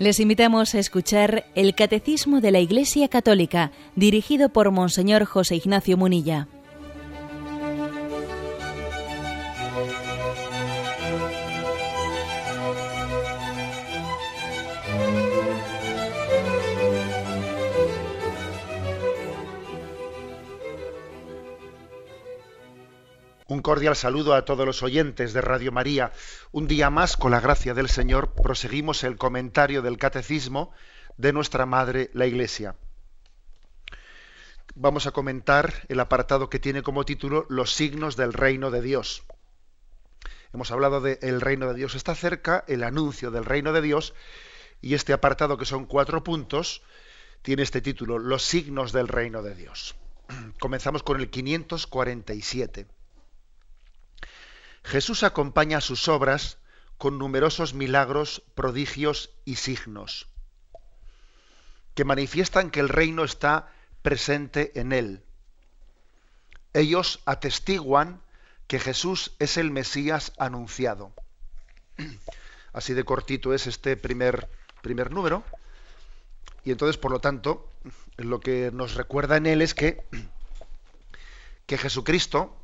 Les invitamos a escuchar el Catecismo de la Iglesia Católica, dirigido por Monseñor José Ignacio Munilla. Un cordial saludo a todos los oyentes de Radio María. Un día más, con la gracia del Señor, proseguimos el comentario del Catecismo de nuestra Madre, la Iglesia. Vamos a comentar el apartado que tiene como título Los signos del Reino de Dios. Hemos hablado de El Reino de Dios está cerca, el anuncio del Reino de Dios, y este apartado, que son 4 puntos, tiene este título, Los signos del Reino de Dios. Comenzamos con el 547. Jesús acompaña sus obras con numerosos milagros, prodigios y signos, que manifiestan que el reino está presente en él. Ellos atestiguan que Jesús es el Mesías anunciado. Así de cortito es este primer número, y entonces, por lo tanto, lo que nos recuerda en él es que Jesucristo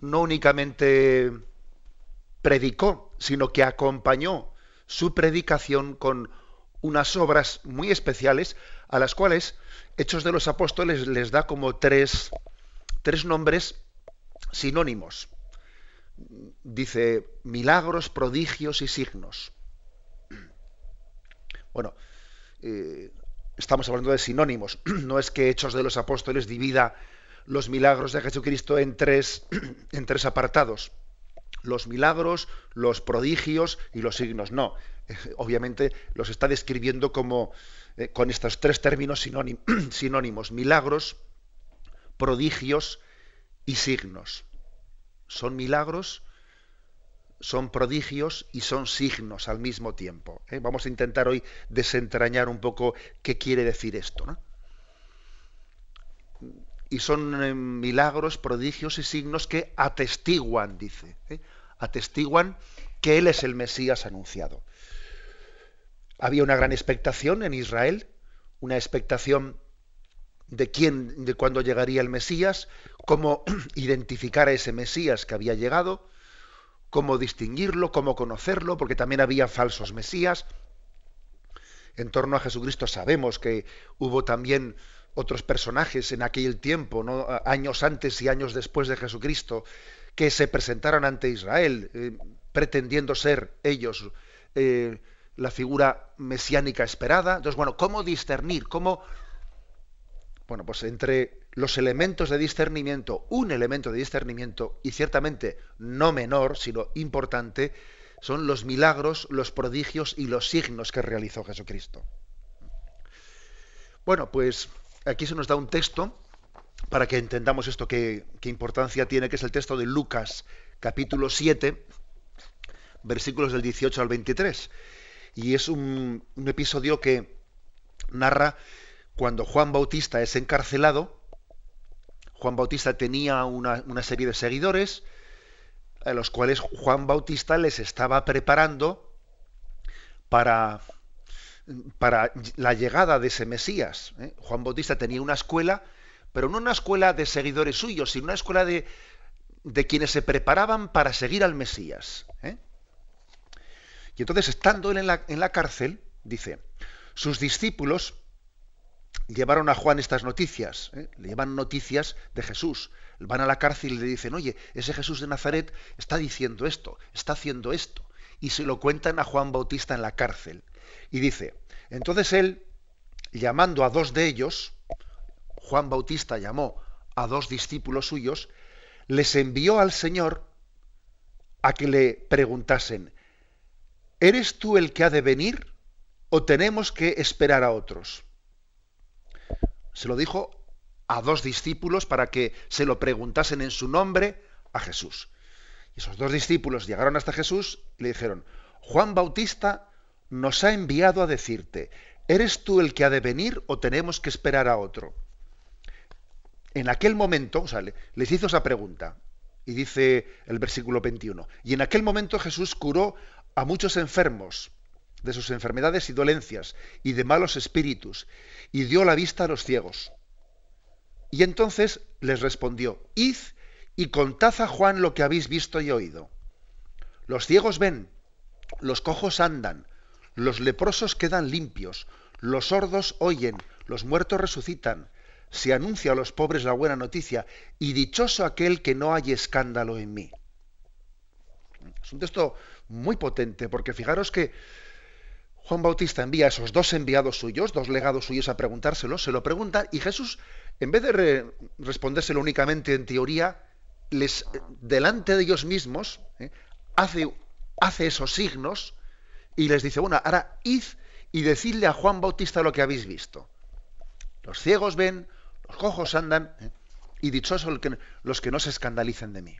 no únicamente predicó, sino que acompañó su predicación con unas obras muy especiales, a las cuales Hechos de los Apóstoles les da como tres nombres sinónimos. Dice milagros, prodigios y signos. Bueno, estamos hablando de sinónimos. No es que Hechos de los Apóstoles divida los milagros de Jesucristo en tres apartados. Los milagros, los prodigios y los signos. No, obviamente los está describiendo como con estos 3 términos sinónimos. Milagros, prodigios y signos. Son milagros, son prodigios y son signos al mismo tiempo. Vamos a intentar hoy desentrañar un poco qué quiere decir esto, ¿no? Y son milagros, prodigios y signos que atestiguan, dice, atestiguan que él es el Mesías anunciado. Había una gran expectación en Israel, una expectación de quién, de cuándo llegaría el Mesías, cómo identificar a ese Mesías que había llegado, cómo distinguirlo, cómo conocerlo, porque también había falsos Mesías. En torno a Jesucristo sabemos que hubo también otros personajes en aquel tiempo, ¿no?, años antes y años después de Jesucristo, que se presentaron ante Israel, pretendiendo ser ellos la figura mesiánica esperada. Entonces, bueno, ¿cómo discernir? ¿Cómo? Bueno, pues entre los elementos de discernimiento, un elemento de discernimiento, y ciertamente no menor, sino importante, son los milagros, los prodigios y los signos que realizó Jesucristo. Bueno, pues aquí se nos da un texto para que entendamos esto, qué importancia tiene, que es el texto de Lucas, capítulo 7, versículos del 18 al 23. Y es un episodio que narra cuando Juan Bautista es encarcelado. Juan Bautista tenía una serie de seguidores, a los cuales Juan Bautista les estaba preparando para la llegada de ese Mesías. Juan Bautista tenía una escuela, pero no una escuela de seguidores suyos, sino una escuela de quienes se preparaban para seguir al Mesías. Y entonces, estando él en la cárcel, dice, sus discípulos llevaron a Juan estas noticias, le llevan noticias de Jesús. Van a la cárcel y le dicen, oye, ese Jesús de Nazaret está diciendo esto, está haciendo esto. Y se lo cuentan a Juan Bautista en la cárcel. Y dice, entonces él, llamando a 2 de ellos, Juan Bautista llamó a 2 discípulos suyos, les envió al Señor a que le preguntasen, ¿eres tú el que ha de venir o tenemos que esperar a otros? Se lo dijo a 2 discípulos para que se lo preguntasen en su nombre a Jesús. Y esos 2 discípulos llegaron hasta Jesús y le dijeron, Juan Bautista nos ha enviado a decirte, ¿eres tú el que ha de venir o tenemos que esperar a otro? En aquel momento, o sea, les hizo esa pregunta, y dice el versículo 21, y en aquel momento Jesús curó a muchos enfermos de sus enfermedades y dolencias, y de malos espíritus, y dio la vista a los ciegos. Y entonces les respondió: id y contad a Juan lo que habéis visto y oído. Los ciegos ven, los cojos andan, los leprosos quedan limpios, los sordos oyen, los muertos resucitan, se anuncia a los pobres la buena noticia, y dichoso aquel que no halle escándalo en mí. Es un texto muy potente, porque fijaros que Juan Bautista envía a esos dos enviados suyos, dos legados suyos, a preguntárselo, se lo preguntan, y Jesús, en vez de respondérselo únicamente en teoría, les, delante de ellos mismos, hace esos signos y les dice: bueno, ahora id y decidle a Juan Bautista lo que habéis visto. Los ciegos ven, los cojos andan, y dichosos los que no se escandalicen de mí.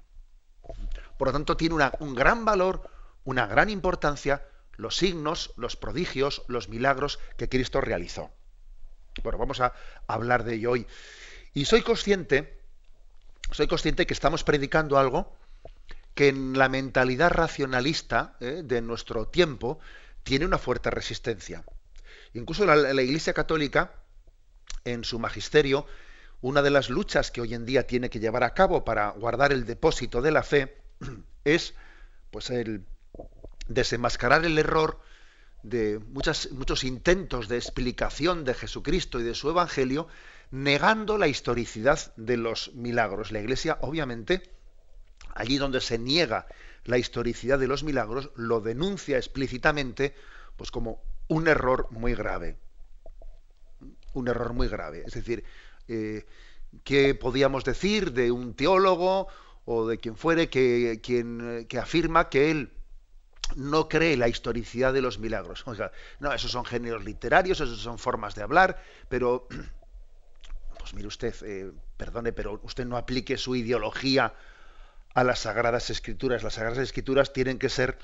Por lo tanto, tiene un gran valor, una gran importancia, los signos, los prodigios, los milagros que Cristo realizó. Bueno, vamos a hablar de ello hoy. Y soy consciente que estamos predicando algo que en la mentalidad racionalista de nuestro tiempo tiene una fuerte resistencia. Incluso la Iglesia Católica, en su magisterio, una de las luchas que hoy en día tiene que llevar a cabo para guardar el depósito de la fe es, pues, el desenmascarar el error de muchos intentos de explicación de Jesucristo y de su Evangelio, negando la historicidad de los milagros. La Iglesia, obviamente, allí donde se niega la historicidad de los milagros, lo denuncia explícitamente, pues, como un error muy grave. Un error muy grave. Es decir, ¿qué podíamos decir de un teólogo o de quien fuere que afirma que él no cree la historicidad de los milagros? O sea, no, esos son géneros literarios, esos son formas de hablar, pero, pues mire usted, perdone, pero usted no aplique su ideología a las Sagradas Escrituras. Las Sagradas Escrituras tienen que ser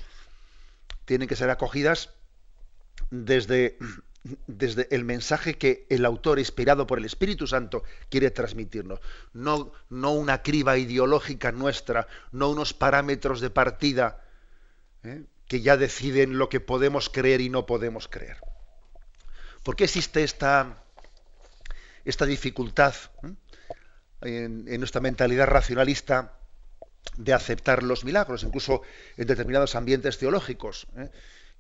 acogidas desde el mensaje que el autor, inspirado por el Espíritu Santo, quiere transmitirnos. No una criba ideológica nuestra, no unos parámetros de partida que ya deciden lo que podemos creer y no podemos creer. ¿Por qué existe esta dificultad en nuestra mentalidad racionalista de aceptar los milagros, incluso en determinados ambientes teológicos?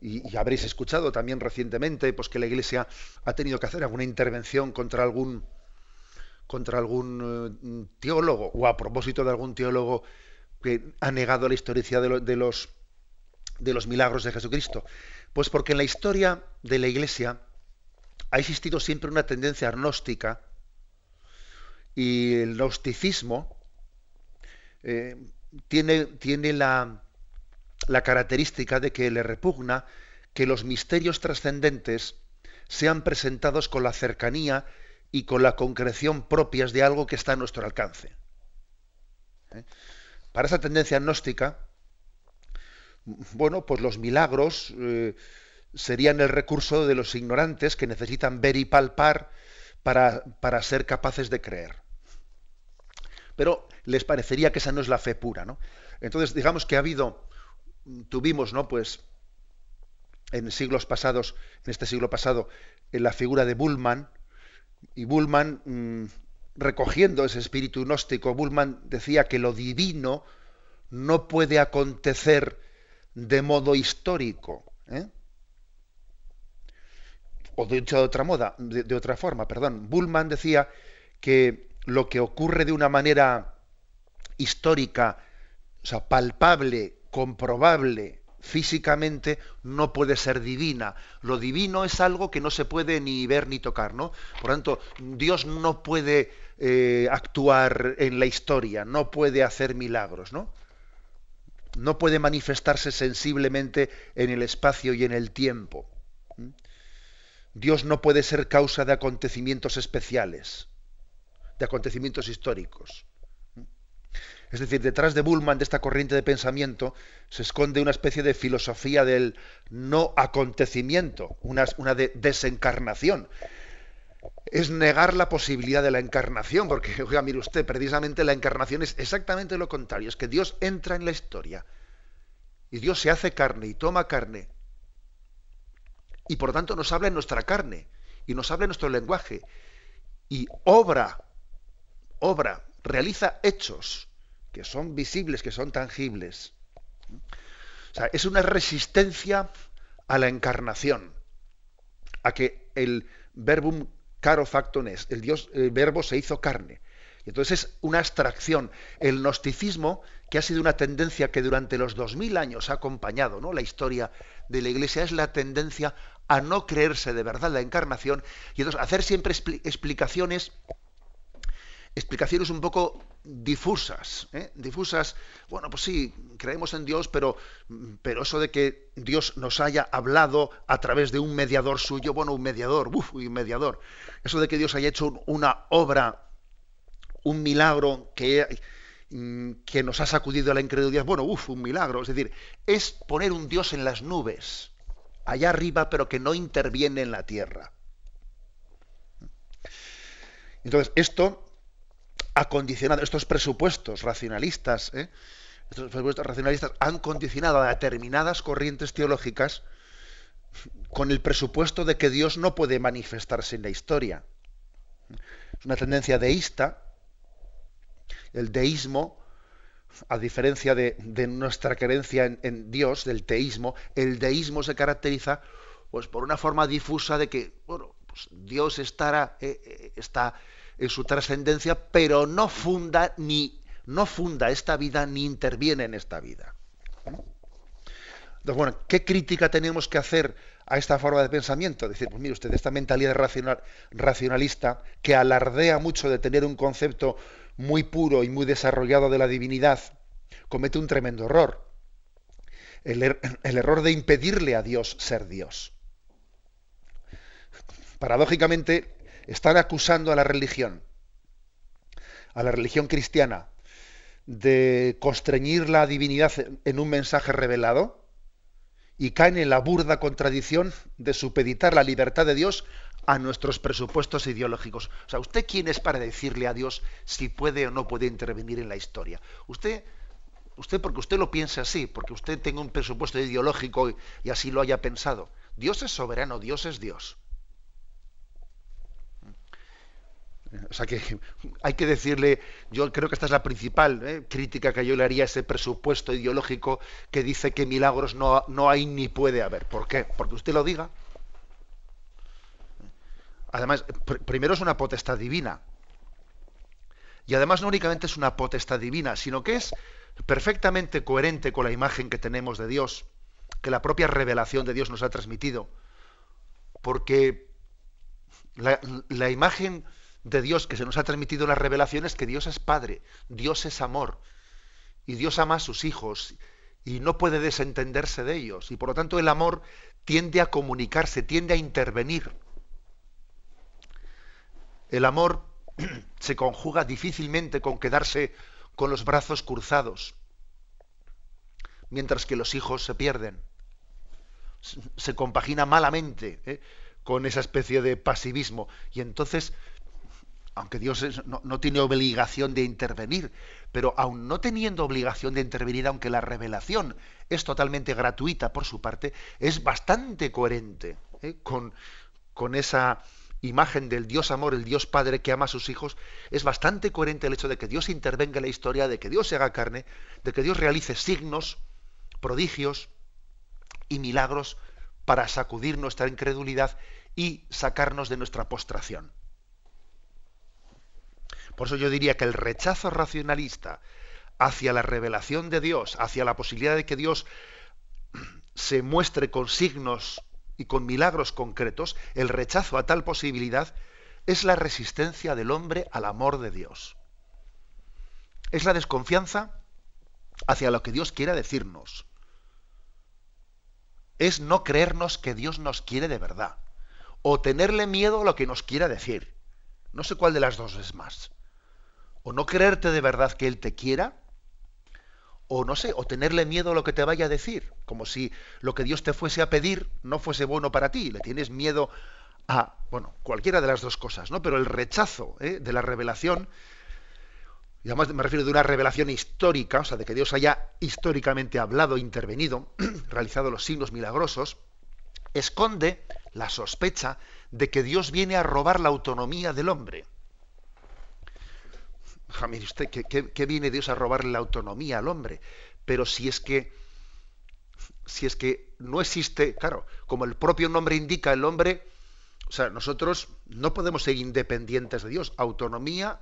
Y habréis escuchado también recientemente, pues, que la Iglesia ha tenido que hacer alguna intervención contra algún teólogo, o a propósito de algún teólogo que ha negado la historicidad de los milagros de Jesucristo. Pues porque en la historia de la Iglesia ha existido siempre una tendencia gnóstica, y el gnosticismo tiene la característica de que le repugna que los misterios trascendentes sean presentados con la cercanía y con la concreción propias de algo que está a nuestro alcance. Para esa tendencia gnóstica, bueno, pues los milagros serían el recurso de los ignorantes que necesitan ver y palpar para ser capaces de creer. Pero les parecería que esa no es la fe pura, ¿no? Entonces, digamos que tuvimos, ¿no?, pues, en este siglo pasado, en la figura de Bultmann, y Bultmann, recogiendo ese espíritu gnóstico, Bultmann decía que lo divino no puede acontecer de modo histórico, o dicho de otra forma, Bultmann decía que lo que ocurre de una manera histórica, o sea, palpable, comprobable físicamente, no puede ser divina. Lo divino es algo que no se puede ni ver ni tocar, ¿no? Por lo tanto, Dios no puede actuar en la historia, no puede hacer milagros, ¿no? No puede manifestarse sensiblemente en el espacio y en el tiempo. Dios no puede ser causa de acontecimientos especiales, de acontecimientos históricos. Es decir, detrás de Bultmann, de esta corriente de pensamiento, se esconde una especie de filosofía del no acontecimiento, una desencarnación. Es negar la posibilidad de la encarnación, porque, oiga, mire usted, precisamente la encarnación es exactamente lo contrario, es que Dios entra en la historia, y Dios se hace carne y toma carne. y por lo tanto nos habla en nuestra carne y nos habla en nuestro lenguaje y obra, realiza hechos que son visibles, que son tangibles. O sea, es una resistencia a la encarnación, a que el verbum caro factum es, el verbo se hizo carne. Y entonces es una abstracción. El gnosticismo, que ha sido una tendencia que durante los 2000 años ha acompañado, ¿no?, la historia de la Iglesia, es la tendencia a no creerse de verdad la encarnación y entonces hacer siempre explicaciones un poco difusas, ¿eh? Difusas, bueno, pues sí, creemos en Dios, pero eso de que Dios nos haya hablado a través de un mediador suyo, bueno, un mediador, eso de que Dios haya hecho una obra, un milagro que nos ha sacudido a la incredulidad, bueno, un milagro, es decir, es poner un Dios en las nubes, allá arriba, pero que no interviene en la tierra. Entonces, esto ha condicionado, estos presupuestos racionalistas, ¿eh?, han condicionado a determinadas corrientes teológicas con el presupuesto de que Dios no puede manifestarse en la historia. Es una tendencia deísta. El deísmo, a diferencia de nuestra creencia en Dios, del teísmo, el deísmo se caracteriza pues por una forma difusa de que, bueno, pues Dios está en su trascendencia, pero no funda esta vida ni interviene en esta vida. Entonces, bueno, ¿qué crítica tenemos que hacer a esta forma de pensamiento? Decir, pues mire usted, esta mentalidad racionalista que alardea mucho de tener un concepto muy puro y muy desarrollado de la divinidad, comete un tremendo error. El error de impedirle a Dios ser Dios. Paradójicamente, están acusando a la religión cristiana, de constreñir la divinidad en un mensaje revelado y caen en la burda contradicción de supeditar la libertad de Dios a nuestros presupuestos ideológicos. O sea, ¿usted quién es para decirle a Dios si puede o no puede intervenir en la historia? Usted porque usted lo piensa así, porque usted tenga un presupuesto ideológico y así lo haya pensado. Dios es soberano, Dios es Dios. O sea que hay que decirle, yo creo que esta es la principal crítica que yo le haría a ese presupuesto ideológico que dice que milagros no hay ni puede haber. ¿Por qué? Porque usted lo diga. Además, primero es una potestad divina. Y además no únicamente es una potestad divina, sino que es perfectamente coherente con la imagen que tenemos de Dios, que la propia revelación de Dios nos ha transmitido. Porque la imagen de Dios que se nos ha transmitido en las revelaciones, que Dios es Padre, Dios es amor, y Dios ama a sus hijos, y no puede desentenderse de ellos, y por lo tanto el amor tiende a comunicarse, tiende a intervenir. El amor se conjuga difícilmente con quedarse con los brazos cruzados, mientras que los hijos se pierden. Se compagina malamente con esa especie de pasivismo, y entonces, aunque Dios no tiene obligación de intervenir, pero aun no teniendo obligación de intervenir, aunque la revelación es totalmente gratuita por su parte, es bastante coherente con esa imagen del Dios amor, el Dios Padre que ama a sus hijos, es bastante coherente el hecho de que Dios intervenga en la historia, de que Dios se haga carne, de que Dios realice signos, prodigios y milagros para sacudir nuestra incredulidad y sacarnos de nuestra postración. Por eso yo diría que el rechazo racionalista hacia la revelación de Dios, hacia la posibilidad de que Dios se muestre con signos y con milagros concretos, el rechazo a tal posibilidad es la resistencia del hombre al amor de Dios. Es la desconfianza hacia lo que Dios quiera decirnos. Es no creernos que Dios nos quiere de verdad. O tenerle miedo a lo que nos quiera decir. No sé cuál de las dos es más. O no creerte de verdad que él te quiera, o no sé, o tenerle miedo a lo que te vaya a decir, como si lo que Dios te fuese a pedir no fuese bueno para ti, le tienes miedo a, bueno, cualquiera de las dos cosas, ¿no? Pero el rechazo de la revelación, y además me refiero de una revelación histórica, o sea, de que Dios haya históricamente hablado, intervenido, realizado los signos milagrosos, esconde la sospecha de que Dios viene a robar la autonomía del hombre. Ja, mire usted, ¿qué viene Dios a robarle la autonomía al hombre? Pero si es que no existe, claro, como el propio nombre indica, el hombre, o sea, nosotros no podemos ser independientes de Dios. Autonomía,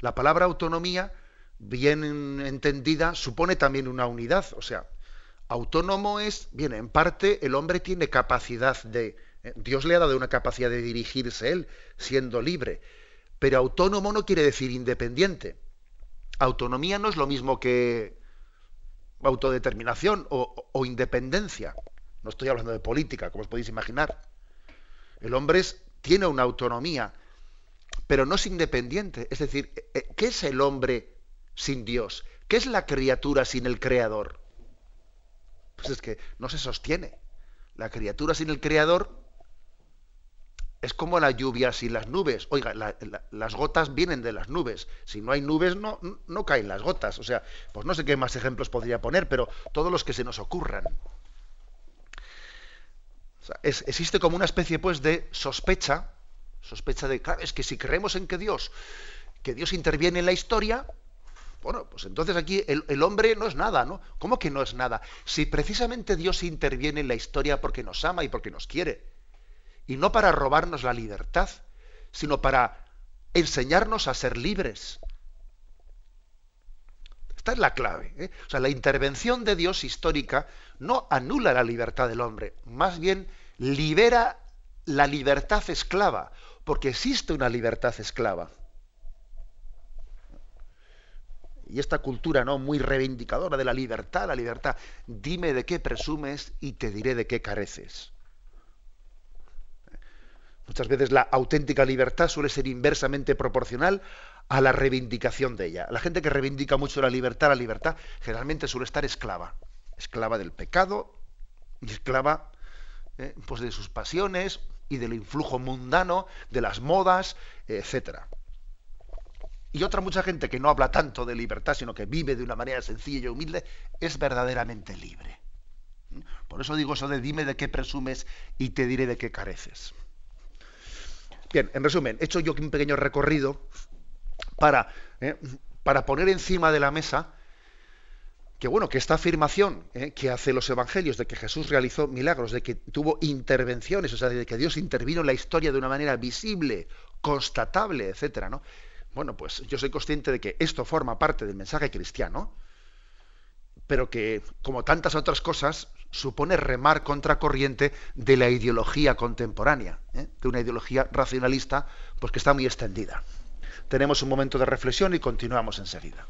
la palabra autonomía, bien entendida, supone también una unidad. O sea, autónomo es, bien, en parte el hombre tiene capacidad de, Dios le ha dado una capacidad de dirigirse él, siendo libre. Pero autónomo no quiere decir independiente. Autonomía no es lo mismo que autodeterminación o independencia. No estoy hablando de política, como os podéis imaginar. El hombre tiene una autonomía, pero no es independiente. Es decir, ¿qué es el hombre sin Dios? ¿Qué es la criatura sin el Creador? Pues es que no se sostiene. La criatura sin el Creador es como la lluvia sin las nubes. Oiga, las gotas vienen de las nubes. Si no hay nubes, no caen las gotas. O sea, pues no sé qué más ejemplos podría poner, pero todos los que se nos ocurran. O sea, existe como una especie, pues, de sospecha de, claro, es que si creemos en que Dios interviene en la historia, bueno, pues entonces aquí el hombre no es nada, ¿no? ¿Cómo que no es nada? Si precisamente Dios interviene en la historia porque nos ama y porque nos quiere. Y no para robarnos la libertad, sino para enseñarnos a ser libres. Esta es la clave, ¿eh? O sea, la intervención de Dios histórica no anula la libertad del hombre, más bien libera la libertad esclava, porque existe una libertad esclava. Y esta cultura, ¿no?, muy reivindicadora de la libertad, dime de qué presumes y te diré de qué careces. Muchas veces la auténtica libertad suele ser inversamente proporcional a la reivindicación de ella. La gente que reivindica mucho la libertad, generalmente suele estar esclava del pecado y esclava pues de sus pasiones y del influjo mundano, de las modas, etc. Y otra mucha gente que no habla tanto de libertad, sino que vive de una manera sencilla y humilde, es verdaderamente libre. Por eso digo eso de dime de qué presumes y te diré de qué careces. Bien, en resumen, he hecho yo un pequeño recorrido para poner encima de la mesa que, bueno, que esta afirmación que hace los evangelios de que Jesús realizó milagros, de que tuvo intervenciones, o sea, de que Dios intervino en la historia de una manera visible, constatable, etcétera, ¿no? Bueno, pues yo soy consciente de que esto forma parte del mensaje cristiano, pero que, como tantas otras cosas, supone remar contracorriente de la ideología contemporánea, de una ideología racionalista, pues que está muy extendida. Tenemos un momento de reflexión y continuamos enseguida.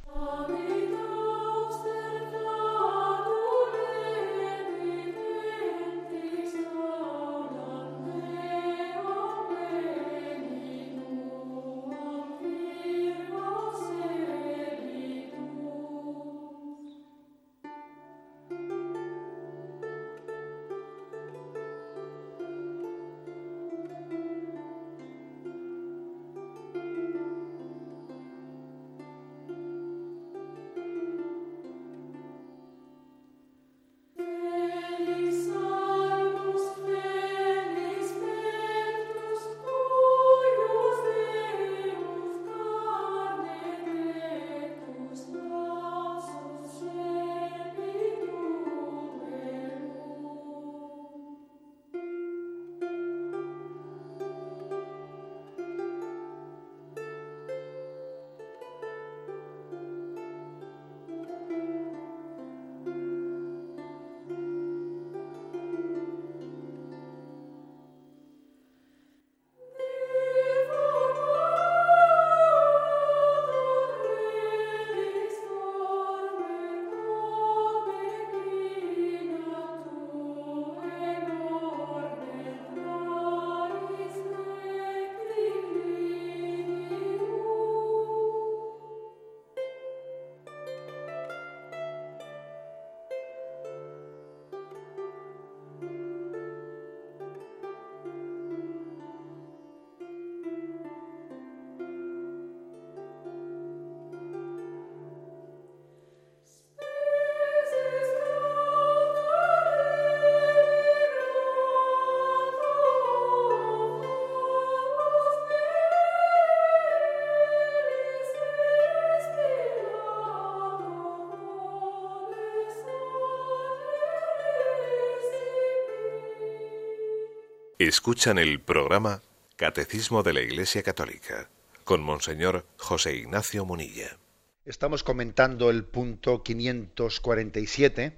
Escuchan el programa Catecismo de la Iglesia Católica con Monseñor José Ignacio Munilla. Estamos comentando el punto 547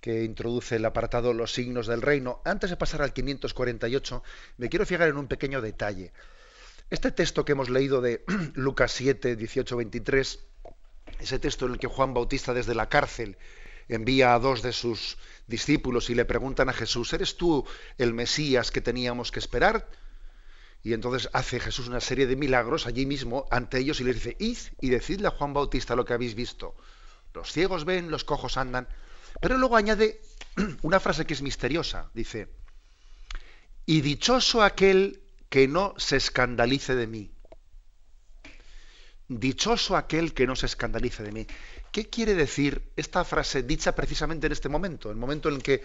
que introduce el apartado Los signos del reino. Antes de pasar al 548, me quiero fijar en un pequeño detalle. Este texto que hemos leído de Lucas 7, 18, 23, ese texto en el que Juan Bautista desde la cárcel envía a dos de sus discípulos y le preguntan a Jesús: ¿eres tú el Mesías que teníamos que esperar? Y entonces hace Jesús una serie de milagros allí mismo ante ellos y les dice: id y decidle a Juan Bautista lo que habéis visto. Los ciegos ven, los cojos andan. Pero luego añade una frase que es misteriosa. Dice: y dichoso aquel que no se escandalice de mí. Dichoso aquel que no se escandalice de mí. ¿Qué quiere decir esta frase dicha precisamente en este momento? El momento en el que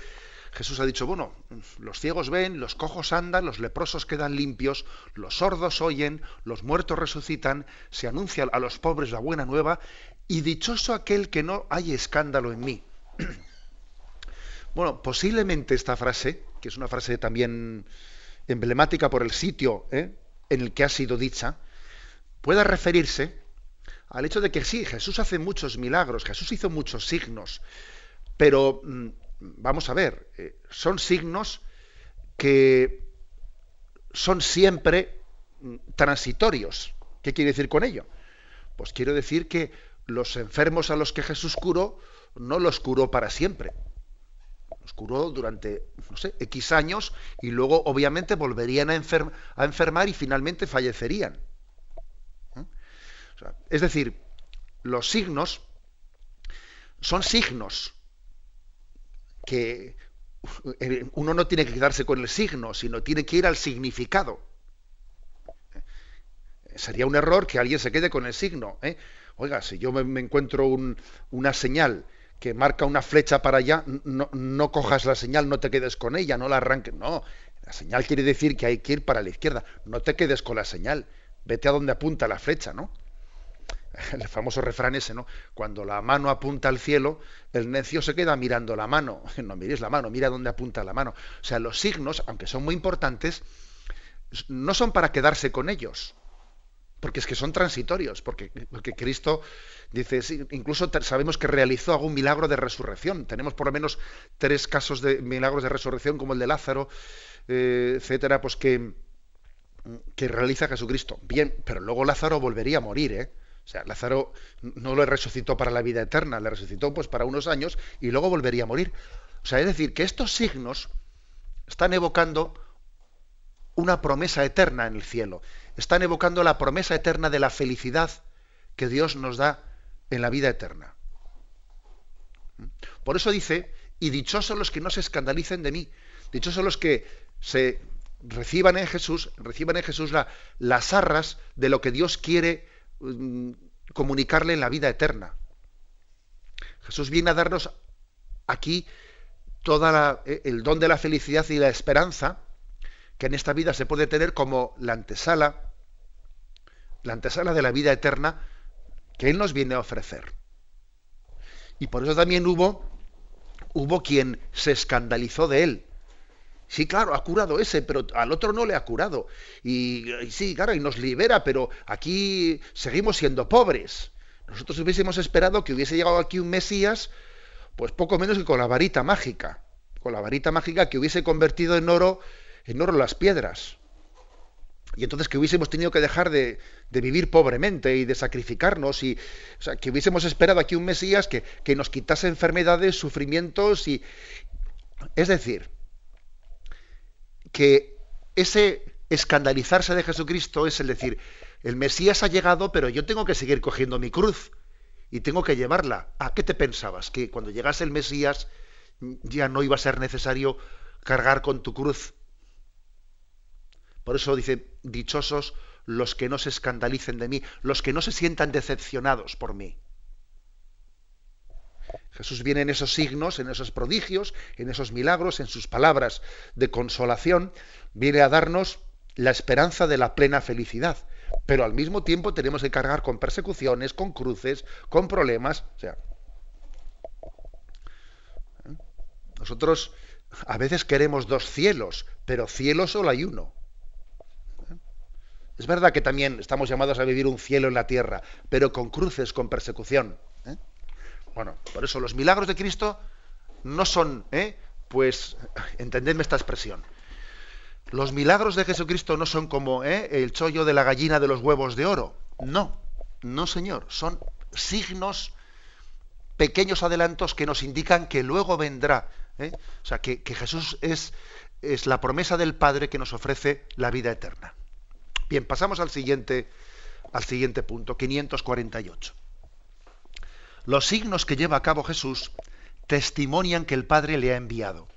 Jesús ha dicho: bueno, los ciegos ven, los cojos andan, los leprosos quedan limpios, los sordos oyen, los muertos resucitan, se anuncia a los pobres la buena nueva, y dichoso aquel que no haya escándalo en mí. Bueno, posiblemente esta frase, que es una frase también emblemática por el sitio en el que ha sido dicha, pueda referirse al hecho de que sí, Jesús hace muchos milagros, Jesús hizo muchos signos, pero vamos a ver, son signos que son siempre transitorios. ¿Qué quiere decir con ello? Pues quiero decir que los enfermos a los que Jesús curó, no los curó para siempre. Los curó durante, no sé, X años, y luego obviamente volverían a enfermar y finalmente fallecerían. Es decir, los signos son signos que uno no tiene que quedarse con el signo, sino tiene que ir al significado. Sería un error que alguien se quede con el signo. Oiga, si yo me encuentro una señal que marca una flecha para allá, no cojas la señal, no te quedes con ella, no la arranques. No, la señal quiere decir que hay que ir para la izquierda. No te quedes con la señal, vete a donde apunta la flecha, ¿no? El famoso refrán ese, ¿no? Cuando la mano apunta al cielo, el necio se queda mirando la mano. No mires la mano, mira dónde apunta la mano. O sea, los signos, aunque son muy importantes, no son para quedarse con ellos, porque es que son transitorios, porque Cristo dice, sí, incluso sabemos que realizó algún milagro de resurrección. Tenemos por lo menos 3 casos de milagros de resurrección, como el de Lázaro, etcétera, pues que realiza Jesucristo. Bien, pero luego Lázaro volvería a morir, O sea, Lázaro no lo resucitó para la vida eterna, le resucitó pues para unos años y luego volvería a morir. O sea, es decir, que estos signos están evocando una promesa eterna en el cielo. Están evocando la promesa eterna de la felicidad que Dios nos da en la vida eterna. Por eso dice: y dichosos los que no se escandalicen de mí. Dichosos los que se reciban en Jesús las arras de lo que Dios quiere comunicarle en la vida eterna. Jesús viene a darnos aquí el don de la felicidad y la esperanza que en esta vida se puede tener como la antesala de la vida eterna que Él nos viene a ofrecer. Y por eso también hubo quien se escandalizó de Él. Sí, claro, ha curado ese, pero al otro no le ha curado. Y sí, claro, y nos libera, pero aquí seguimos siendo pobres. Nosotros hubiésemos esperado que hubiese llegado aquí un Mesías, pues poco menos que con la varita mágica que hubiese convertido en oro las piedras. Y entonces que hubiésemos tenido que dejar de vivir pobremente y de sacrificarnos, o sea, que hubiésemos esperado aquí un Mesías que nos quitase enfermedades, sufrimientos y... Es decir, que ese escandalizarse de Jesucristo es el decir: el Mesías ha llegado, pero yo tengo que seguir cogiendo mi cruz y tengo que llevarla. ¿A qué te pensabas? ¿Que cuando llegase el Mesías ya no iba a ser necesario cargar con tu cruz? Por eso dice: dichosos los que no se escandalicen de mí, los que no se sientan decepcionados por mí. Jesús viene en esos signos, en esos prodigios, en esos milagros, en sus palabras de consolación, viene a darnos la esperanza de la plena felicidad. Pero al mismo tiempo tenemos que cargar con persecuciones, con cruces, con problemas. O sea, nosotros A veces queremos dos cielos, pero cielo solo hay uno. Es verdad que también estamos llamados a vivir un cielo en la tierra, pero con cruces, con persecución. Bueno, por eso los milagros de Cristo no son, pues, entendedme esta expresión, los milagros de Jesucristo no son como el chollo de la gallina de los huevos de oro. No, no señor, son signos, pequeños adelantos que nos indican que luego vendrá. O sea, que Jesús es la promesa del Padre que nos ofrece la vida eterna. Bien, pasamos al siguiente punto, 548. Los signos que lleva a cabo Jesús testimonian que el Padre le ha enviado.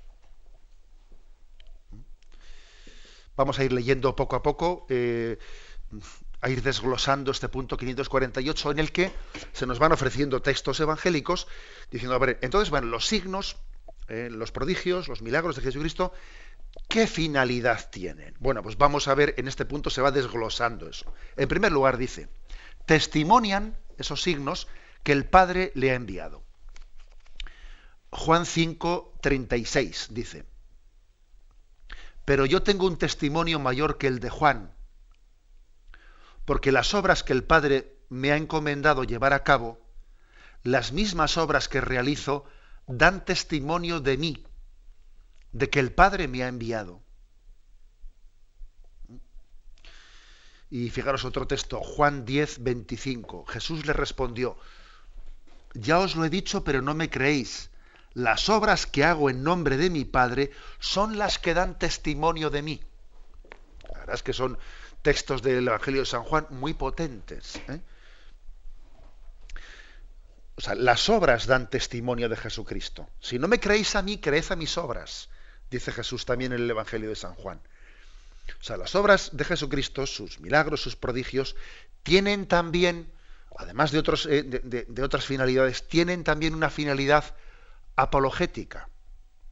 Vamos a ir leyendo poco a poco, a ir desglosando este punto 548, en el que se nos van ofreciendo textos evangélicos, diciendo, a ver, entonces, bueno, los signos, los prodigios, los milagros de Jesucristo, ¿qué finalidad tienen? Bueno, pues vamos a ver, en este punto se va desglosando eso. En primer lugar, dice, testimonian esos signos que el Padre le ha enviado. Juan 5, 36 dice, pero yo tengo un testimonio mayor que el de Juan, porque las obras que el Padre me ha encomendado llevar a cabo, las mismas obras que realizo, dan testimonio de mí, de que el Padre me ha enviado. Y fijaros otro texto, Juan 10, 25. Jesús le respondió, ya os lo he dicho, pero no me creéis. Las obras que hago en nombre de mi Padre son las que dan testimonio de mí. La verdad es que son textos del Evangelio de San Juan muy potentes, O sea, las obras dan testimonio de Jesucristo. Si no me creéis a mí, creed a mis obras, dice Jesús también en el Evangelio de San Juan. O sea, las obras de Jesucristo, sus milagros, sus prodigios, tienen también, además de otros, de otras finalidades, tienen también una finalidad apologética,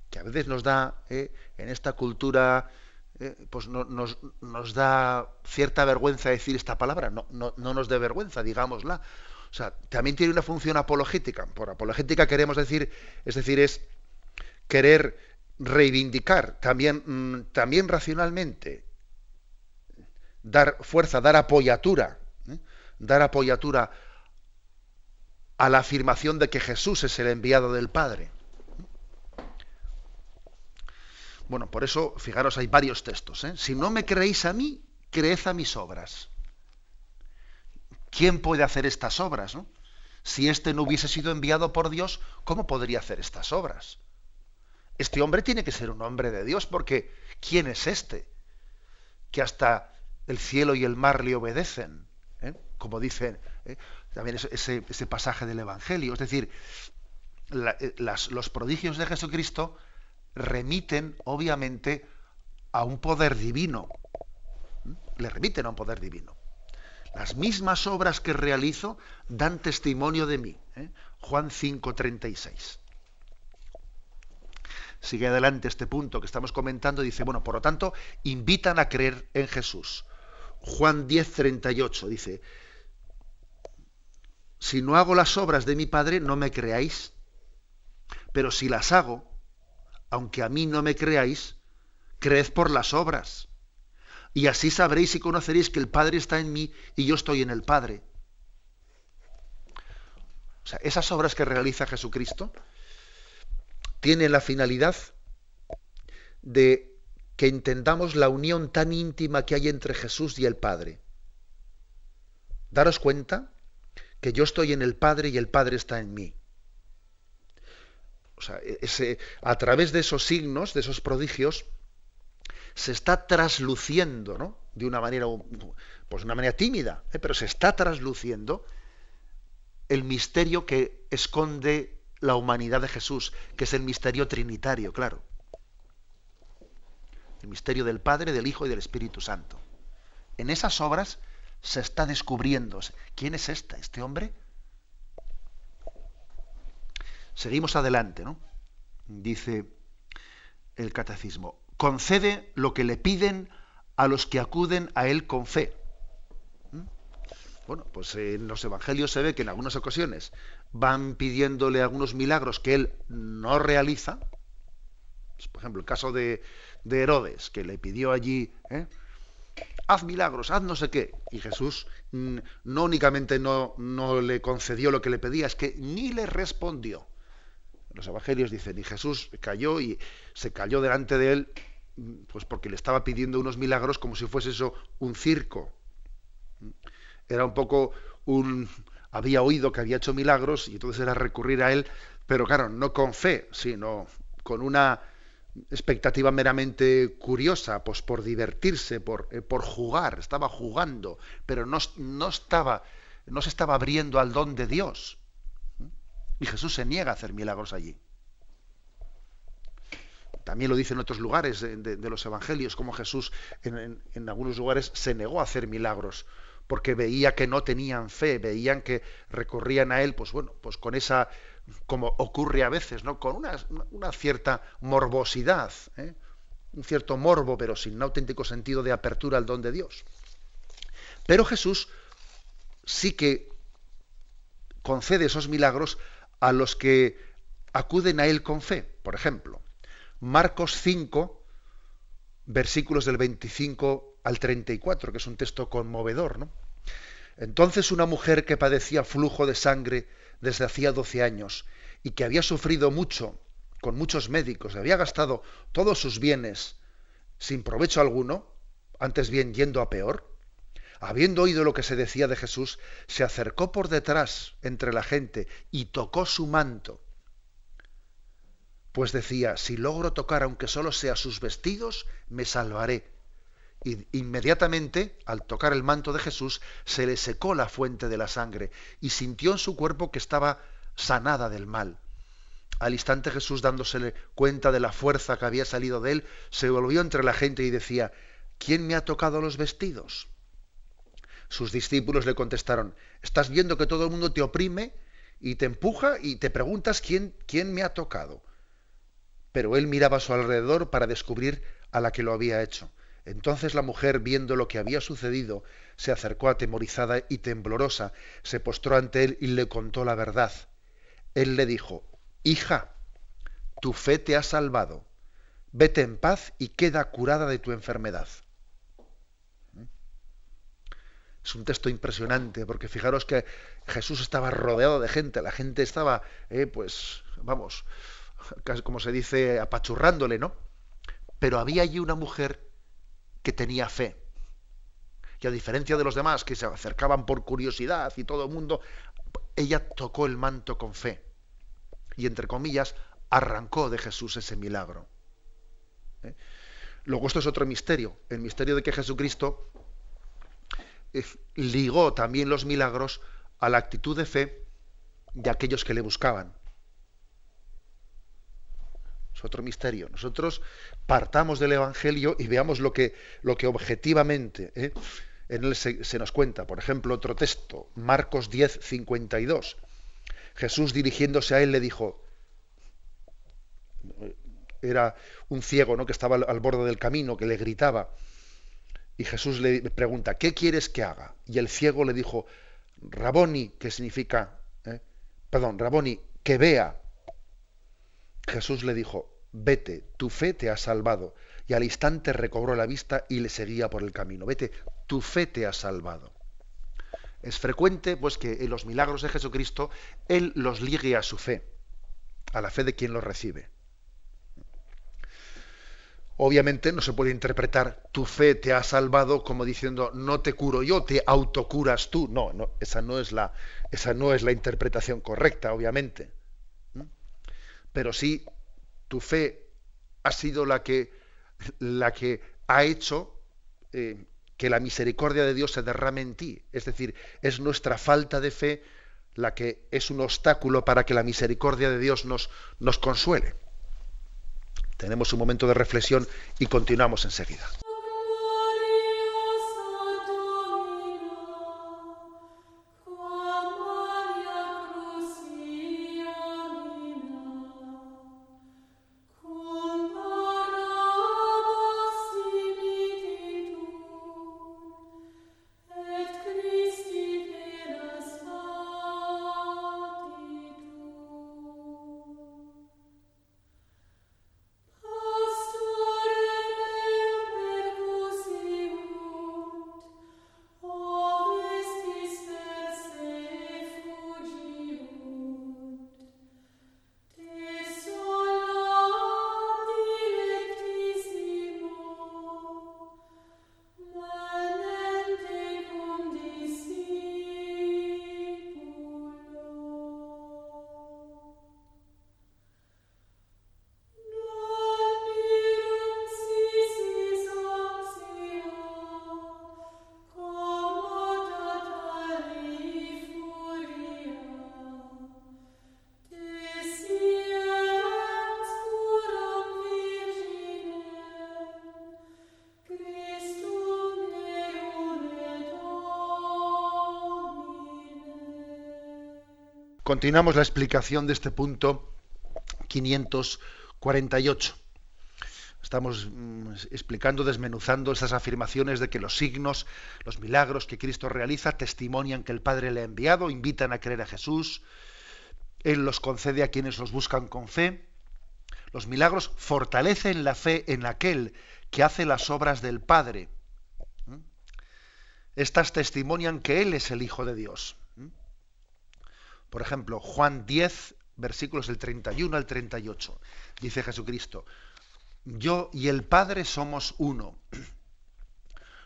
que a veces nos da, en esta cultura, pues nos da cierta vergüenza decir esta palabra. No nos dé vergüenza, digámosla. O sea, también tiene una función apologética. Por apologética queremos decir, es querer reivindicar, también racionalmente, dar fuerza, dar apoyatura a la afirmación de que Jesús es el enviado del Padre. Bueno, por eso, fijaros, hay varios textos, Si no me creéis a mí, creed a mis obras. ¿Quién puede hacer estas obras, no? Si este no hubiese sido enviado por Dios, ¿cómo podría hacer estas obras? Este hombre tiene que ser un hombre de Dios, porque ¿quién es este? Que hasta el cielo y el mar le obedecen, como dicen también ese pasaje del Evangelio. Es decir, los prodigios de Jesucristo remiten, obviamente, a un poder divino. Le remiten a un poder divino. Las mismas obras que realizo dan testimonio de mí. Juan 5:36. Sigue adelante este punto que estamos comentando. Dice, bueno, por lo tanto, invitan a creer en Jesús. Juan 10:38 dice, si no hago las obras de mi Padre, no me creáis. Pero si las hago, aunque a mí no me creáis, creed por las obras. Y así sabréis y conoceréis que el Padre está en mí y yo estoy en el Padre. O sea, esas obras que realiza Jesucristo tienen la finalidad de que entendamos la unión tan íntima que hay entre Jesús y el Padre. Daros cuenta que yo estoy en el Padre y el Padre está en mí. O sea, a través de esos signos, de esos prodigios, se está trasluciendo, ¿no? De una manera, pues una manera tímida, pero se está trasluciendo el misterio que esconde la humanidad de Jesús, que es el misterio trinitario, claro. El misterio del Padre, del Hijo y del Espíritu Santo. En esas obras se está descubriendo. ¿Quién es este hombre? Seguimos adelante, ¿no? Dice el Catecismo. Concede lo que le piden a los que acuden a él con fe. Bueno, pues en los evangelios se ve que en algunas ocasiones van pidiéndole algunos milagros que él no realiza, Por ejemplo, el caso de Herodes, que le pidió allí, haz milagros, haz no sé qué. Y Jesús no únicamente no le concedió lo que le pedía, es que ni le respondió. Los evangelios dicen, y Jesús cayó y se cayó delante de él, pues porque le estaba pidiendo unos milagros como si fuese eso un circo. Era un poco un... había oído que había hecho milagros y entonces era recurrir a él, pero claro, no con fe, sino con una expectativa meramente curiosa, pues por divertirse, por jugar, estaba jugando, pero no se estaba abriendo al don de Dios. Y Jesús se niega a hacer milagros allí. También lo dice en otros lugares de los evangelios, como Jesús en algunos lugares se negó a hacer milagros, porque veía que no tenían fe, veían que recurrían a él, pues bueno, pues con esa, como ocurre a veces, ¿no? Con una cierta morbosidad, un cierto morbo, pero sin un auténtico sentido de apertura al don de Dios. Pero Jesús sí que concede esos milagros a los que acuden a él con fe. Por ejemplo, Marcos 5, versículos del 25 al 34, que es un texto conmovedor, ¿no? Entonces una mujer que padecía flujo de sangre desde hacía 12 años y que había sufrido mucho con muchos médicos, había gastado todos sus bienes sin provecho alguno, antes bien yendo a peor, habiendo oído lo que se decía de Jesús, se acercó por detrás entre la gente y tocó su manto. Pues decía, si logro tocar aunque solo sea sus vestidos, me salvaré. Y inmediatamente, al tocar el manto de Jesús, se le secó la fuente de la sangre y sintió en su cuerpo que estaba sanada del mal. Al instante Jesús, dándosele cuenta de la fuerza que había salido de él, se volvió entre la gente y decía, ¿quién me ha tocado los vestidos? Sus discípulos le contestaron, estás viendo que todo el mundo te oprime y te empuja y te preguntas quién me ha tocado. Pero él miraba a su alrededor para descubrir a la que lo había hecho. Entonces la mujer, viendo lo que había sucedido, se acercó atemorizada y temblorosa, se postró ante él y le contó la verdad. Él le dijo, hija, tu fe te ha salvado, vete en paz y queda curada de tu enfermedad. Es un texto impresionante, porque fijaros que Jesús estaba rodeado de gente, la gente estaba, pues, vamos, como se dice, apachurrándole, ¿no? Pero había allí una mujer que tenía fe. Y a diferencia de los demás, que se acercaban por curiosidad y todo el mundo, ella tocó el manto con fe. Y, entre comillas, arrancó de Jesús ese milagro. Luego esto es otro misterio, el misterio de que Jesucristo ligó también los milagros a la actitud de fe de aquellos que le buscaban. Es otro misterio. Nosotros partamos del Evangelio y veamos lo que objetivamente en él se nos cuenta. Por ejemplo, otro texto, Marcos 10, 52. Jesús, dirigiéndose a él, le dijo, era un ciego, ¿no?, que estaba al borde del camino, que le gritaba, y Jesús le pregunta, ¿qué quieres que haga? Y el ciego le dijo, Raboni, que significa, Raboni, que vea. Jesús le dijo, vete, tu fe te ha salvado. Y al instante recobró la vista y le seguía por el camino. Vete, tu fe te ha salvado. Es frecuente, pues, que en los milagros de Jesucristo él los ligue a su fe, a la fe de quien los recibe. Obviamente no se puede interpretar tu fe te ha salvado como diciendo no te curo yo, te autocuras tú. No, esa no es la interpretación correcta, obviamente. Pero sí, tu fe ha sido la que ha hecho que la misericordia de Dios se derrame en ti. Es decir, es nuestra falta de fe la que es un obstáculo para que la misericordia de Dios nos consuele. Tenemos un momento de reflexión y continuamos enseguida. Continuamos la explicación de este punto 548. Estamos explicando, desmenuzando esas afirmaciones de que los signos, los milagros que Cristo realiza, testimonian que el Padre le ha enviado, invitan a creer a Jesús, Él los concede a quienes los buscan con fe. Los milagros fortalecen la fe en aquel que hace las obras del Padre. Estas testimonian que Él es el Hijo de Dios. Por ejemplo, Juan 10, versículos del 31 al 38, dice Jesucristo: yo y el Padre somos uno.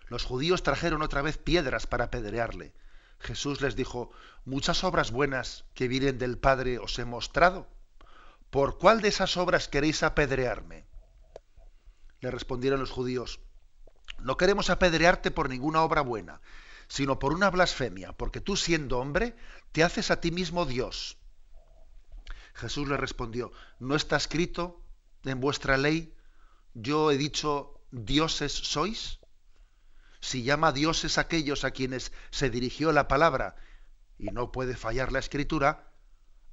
Los judíos trajeron otra vez piedras para apedrearle. Jesús les dijo: muchas obras buenas que vienen del Padre os he mostrado. ¿Por cuál de esas obras queréis apedrearme? Le respondieron los judíos: no queremos apedrearte por ninguna obra buena, sino por una blasfemia, porque tú, siendo hombre, te haces a ti mismo Dios. Jesús le respondió: ¿no está escrito en vuestra ley: yo he dicho, dioses sois? Si llama dioses a aquellos a quienes se dirigió la palabra, y no puede fallar la escritura,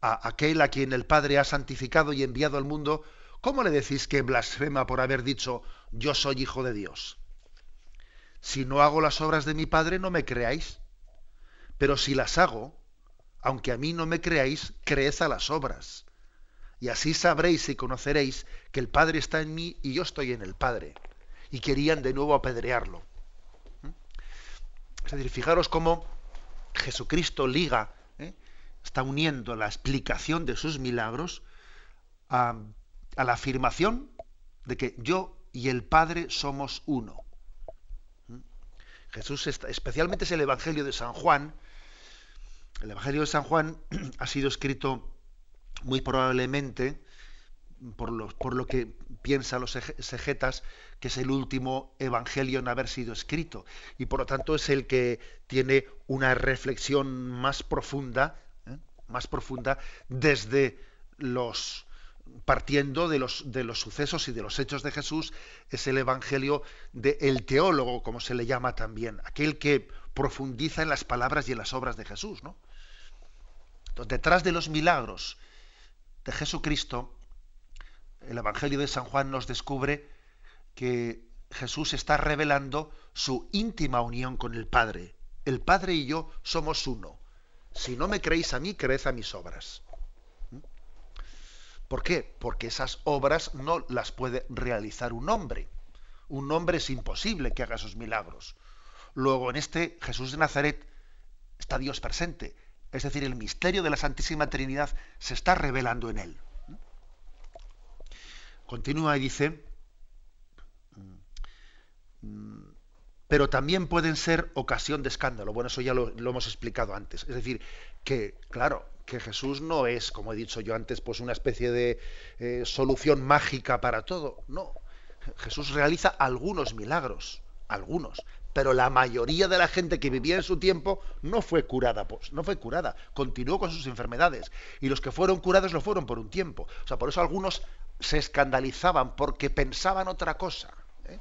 a aquel a quien el Padre ha santificado y enviado al mundo, ¿cómo le decís que blasfema por haber dicho, yo soy hijo de Dios? Si no hago las obras de mi Padre, no me creáis. Pero si las hago, aunque a mí no me creáis, creed a las obras. Y así sabréis y conoceréis que el Padre está en mí y yo estoy en el Padre. Y querían de nuevo apedrearlo. Es decir, fijaros cómo Jesucristo liga, está uniendo la explicación de sus milagros a la afirmación de que yo y el Padre somos uno. Jesús, especialmente es el Evangelio de San Juan. El Evangelio de San Juan ha sido escrito muy probablemente, por lo que piensan los exegetas, que es el último evangelio en haber sido escrito, y por lo tanto es el que tiene una reflexión más profunda desde los, partiendo de los sucesos y de los hechos de Jesús. Es el evangelio del teólogo, como se le llama también, aquel que profundiza en las palabras y en las obras de Jesús, ¿no? Entonces, detrás de los milagros de Jesucristo, el Evangelio de San Juan nos descubre que Jesús está revelando su íntima unión con el Padre. El Padre y yo somos uno. Si no me creéis a mí, creed a mis obras. ¿Por qué? Porque esas obras no las puede realizar un hombre. Un hombre es imposible que haga esos milagros. Luego, en este Jesús de Nazaret está Dios presente. Es decir, el misterio de la Santísima Trinidad se está revelando en él. Continúa y dice: pero también pueden ser ocasión de escándalo. Bueno, eso ya lo hemos explicado antes. Es decir, que, claro, que Jesús no es, como he dicho yo antes, pues una especie de solución mágica para todo. No. Jesús realiza algunos milagros, algunos. Pero la mayoría de la gente que vivía en su tiempo no fue curada, continuó con sus enfermedades. Y los que fueron curados lo fueron por un tiempo. O sea, por eso algunos se escandalizaban, porque pensaban otra cosa, ¿eh?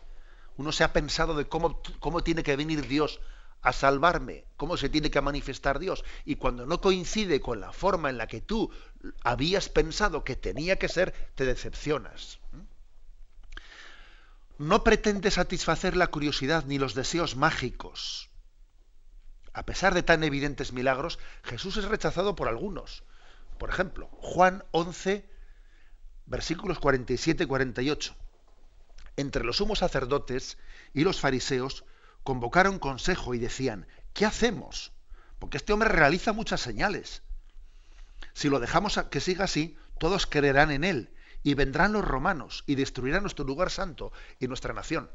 Uno se ha pensado de cómo tiene que venir Dios a salvarme, cómo se tiene que manifestar Dios. Y cuando no coincide con la forma en la que tú habías pensado que tenía que ser, te decepcionas. No pretende satisfacer la curiosidad ni los deseos mágicos. A pesar de tan evidentes milagros, Jesús es rechazado por algunos. Por ejemplo, Juan 11, versículos 47 y 48. Entre los sumos sacerdotes y los fariseos convocaron consejo y decían: ¿qué hacemos? Porque este hombre realiza muchas señales. Si lo dejamos que siga así, todos creerán en él. Y vendrán los romanos y destruirán nuestro lugar santo y nuestra nación.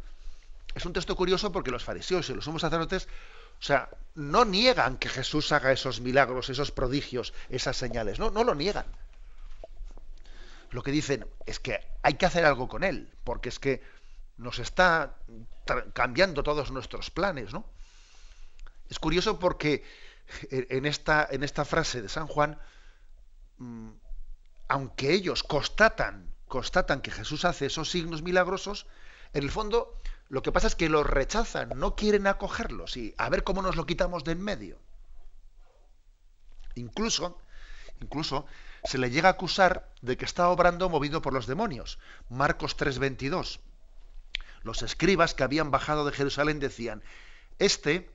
Es un texto curioso porque los fariseos y los sumos sacerdotes, o sea, no niegan que Jesús haga esos milagros, esos prodigios, esas señales. No, no lo niegan. Lo que dicen es que hay que hacer algo con él, porque es que nos está cambiando todos nuestros planes, ¿no? Es curioso porque en esta frase de San Juan, aunque ellos constatan que Jesús hace esos signos milagrosos, en el fondo lo que pasa es que los rechazan, no quieren acogerlos y a ver cómo nos lo quitamos de en medio. Incluso Incluso se le llega a acusar de que está obrando movido por los demonios. Marcos 3:22. Los escribas que habían bajado de Jerusalén decían: este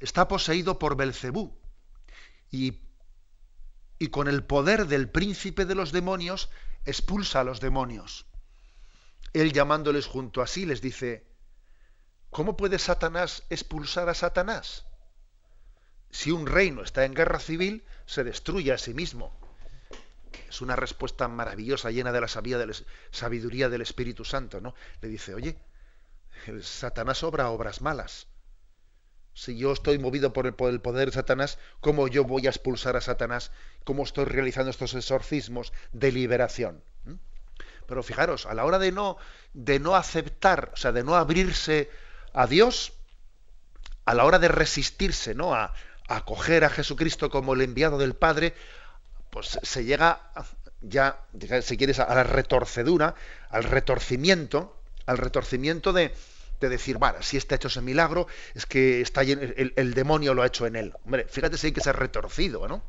está poseído por Belcebú y con el poder del príncipe de los demonios expulsa a los demonios. Él, llamándoles junto a sí, les dice: ¿cómo puede Satanás expulsar a Satanás? Si un reino está en guerra civil, se destruye a sí mismo. Es una respuesta maravillosa, llena de la sabiduría del Espíritu Santo, ¿no? Le dice: oye, Satanás obra obras malas. Si yo estoy movido por el poder de Satanás, ¿cómo yo voy a expulsar a Satanás? ¿Cómo estoy realizando estos exorcismos de liberación? ¿Mm? Pero fijaros, a la hora de no aceptar, o sea, de no abrirse a Dios, a la hora de resistirse, ¿no?, a acoger a Jesucristo como el enviado del Padre, pues se llega ya, si quieres, a la retorcedura, al retorcimiento de decir: bueno, si este ha hecho ese milagro, es que está el demonio lo ha hecho en él. Hombre, fíjate si hay que ser retorcido, ¿no?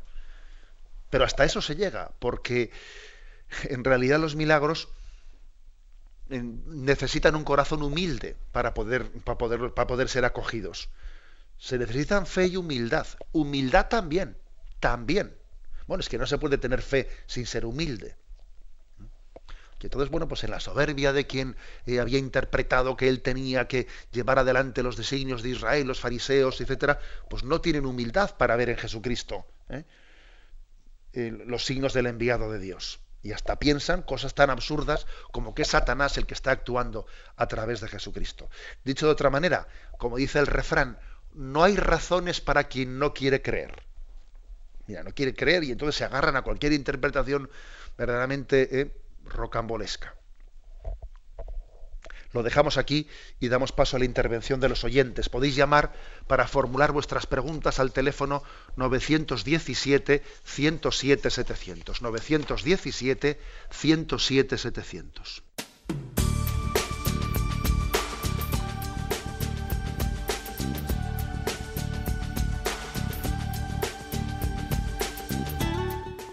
Pero hasta eso se llega, porque en realidad los milagros necesitan un corazón humilde para poder ser acogidos. Se necesitan fe y humildad. Humildad también. Bueno, es que no se puede tener fe sin ser humilde. Y entonces, bueno, pues en la soberbia de quien había interpretado que él tenía que llevar adelante los designios de Israel, los fariseos, etcétera, pues no tienen humildad para ver en Jesucristo los signos del enviado de Dios. Y hasta piensan cosas tan absurdas como que es Satanás el que está actuando a través de Jesucristo. Dicho de otra manera, como dice el refrán, no hay razones para quien no quiere creer. Mira, no quiere creer y entonces se agarran a cualquier interpretación verdaderamente rocambolesca. Lo dejamos aquí y damos paso a la intervención de los oyentes. Podéis llamar para formular vuestras preguntas al teléfono 917 107 700. 917 107 700.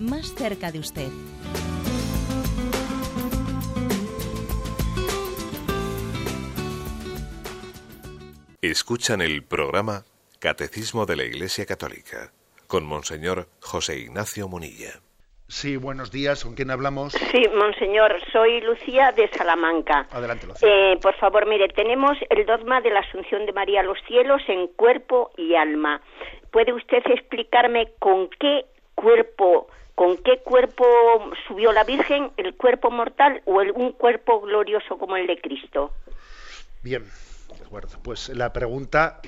más cerca de usted. Escuchan el programa Catecismo de la Iglesia Católica, con Monseñor José Ignacio Munilla. Sí, buenos días, ¿con quién hablamos? Sí, Monseñor, soy Lucía de Salamanca. Adelante, Lucía. Por favor, mire, tenemos el dogma de la Asunción de María a los cielos en cuerpo y alma. ¿Puede usted explicarme con qué cuerpo subió la Virgen, el cuerpo mortal o un cuerpo glorioso como el de Cristo? Bien. De acuerdo. Pues la pregunta,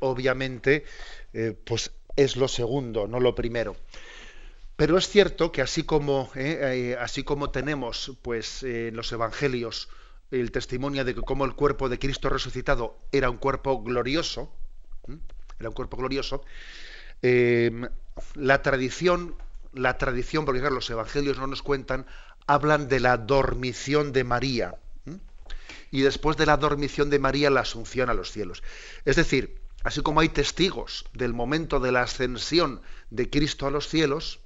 obviamente, pues es lo segundo, no lo primero. Pero es cierto que así como tenemos, pues, en los Evangelios el testimonio de que cómo el cuerpo de Cristo resucitado era un cuerpo glorioso, la tradición, porque claro, los Evangelios no nos cuentan, hablan de la dormición de María. Y después de la dormición de María, la asunción a los cielos. Es decir, así como hay testigos del momento de la ascensión de Cristo a los cielos,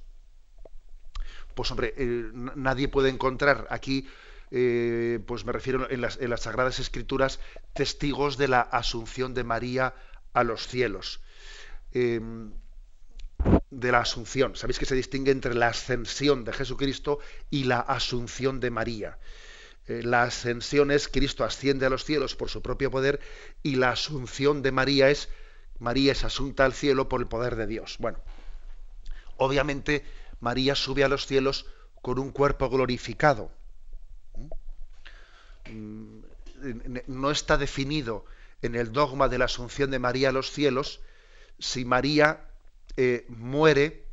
pues hombre, nadie puede encontrar aquí, pues me refiero en las Sagradas Escrituras, testigos de la asunción de María a los cielos. De la asunción. Sabéis que se distingue entre la ascensión de Jesucristo y la asunción de María. La ascensión es Cristo asciende a los cielos por su propio poder, y la asunción de María es asunta al cielo por el poder de Dios. Bueno, obviamente María sube a los cielos con un cuerpo glorificado. No está definido en el dogma de la asunción de María a los cielos si María muere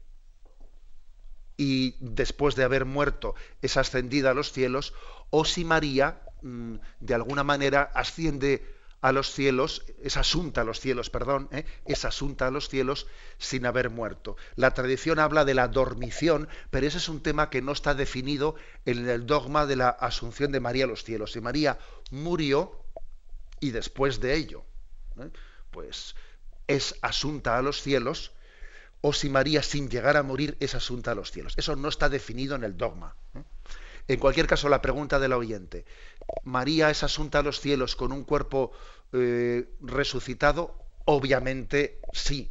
y después de haber muerto es ascendida a los cielos, o si María de alguna manera asciende a los cielos, es asunta a los cielos, perdón, es asunta a los cielos sin haber muerto. La tradición habla de la dormición, pero ese es un tema que no está definido en el dogma de la asunción de María a los cielos. Si María murió y después de ello, pues es asunta a los cielos, o si María sin llegar a morir es asunta a los cielos. Eso no está definido en el dogma. En cualquier caso, la pregunta del oyente, ¿María es asunta a los cielos con un cuerpo resucitado? Obviamente sí.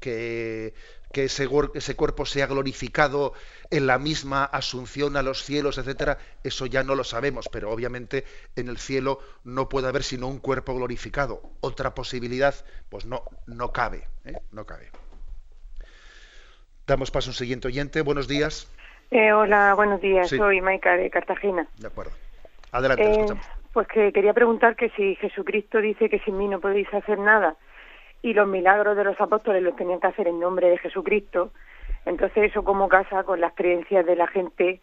Que ese cuerpo sea glorificado en la misma asunción a los cielos, etcétera, eso ya no lo sabemos, pero obviamente en el cielo no puede haber sino un cuerpo glorificado. Otra posibilidad, pues no cabe, no cabe. Damos paso a un siguiente oyente. Buenos días. Hola, buenos días. Sí. Soy Maica de Cartagena. De acuerdo. Adelante, escuchamos. Pues que quería preguntar que si Jesucristo dice que sin mí no podéis hacer nada y los milagros de los apóstoles los tenían que hacer en nombre de Jesucristo, entonces eso cómo casa con las creencias de la gente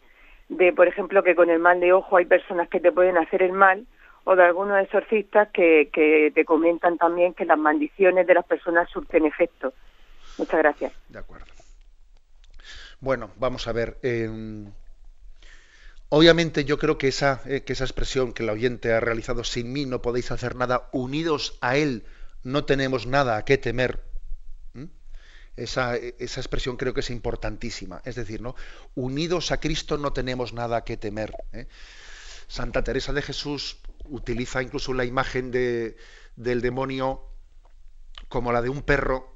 de, por ejemplo, que con el mal de ojo hay personas que te pueden hacer el mal, o de algunos exorcistas que te comentan también que las maldiciones de las personas surten efecto. Muchas gracias. De acuerdo. Bueno, vamos a ver. Obviamente yo creo que esa expresión que el oyente ha realizado, sin mí no podéis hacer nada, unidos a él no tenemos nada a qué temer. Esa expresión creo que es importantísima. Es decir, ¿no? Unidos a Cristo no tenemos nada a qué temer. Santa Teresa de Jesús utiliza incluso la imagen del demonio como la de un perro